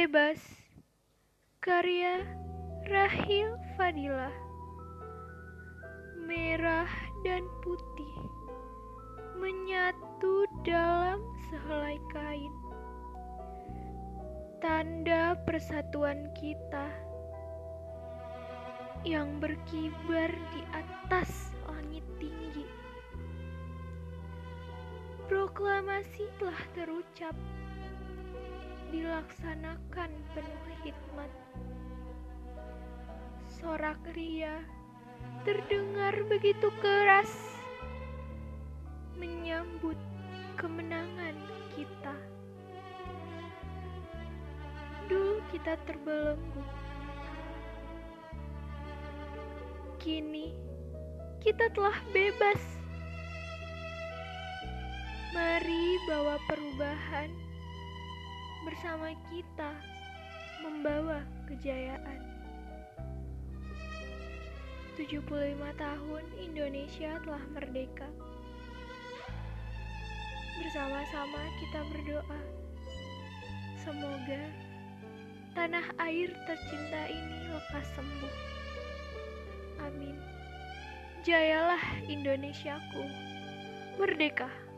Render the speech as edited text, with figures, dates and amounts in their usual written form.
Bebas, karya Rahil Fadilah. Merah dan putih menyatu dalam sehelai kain, tanda persatuan kita yang berkibar di atas langit tinggi. Proklamasi telah terucap, dilaksanakan penuh hikmat. Sorak ria terdengar begitu keras menyambut kemenangan kita. Dulu kita terbelenggu, kini kita telah bebas. Mari bawa perubahan, bersama kita membawa kejayaan. 75 tahun Indonesia telah merdeka. Bersama-sama kita berdoa, semoga tanah air tercinta ini lekas sembuh. Amin. Jayalah Indonesiaku, merdeka.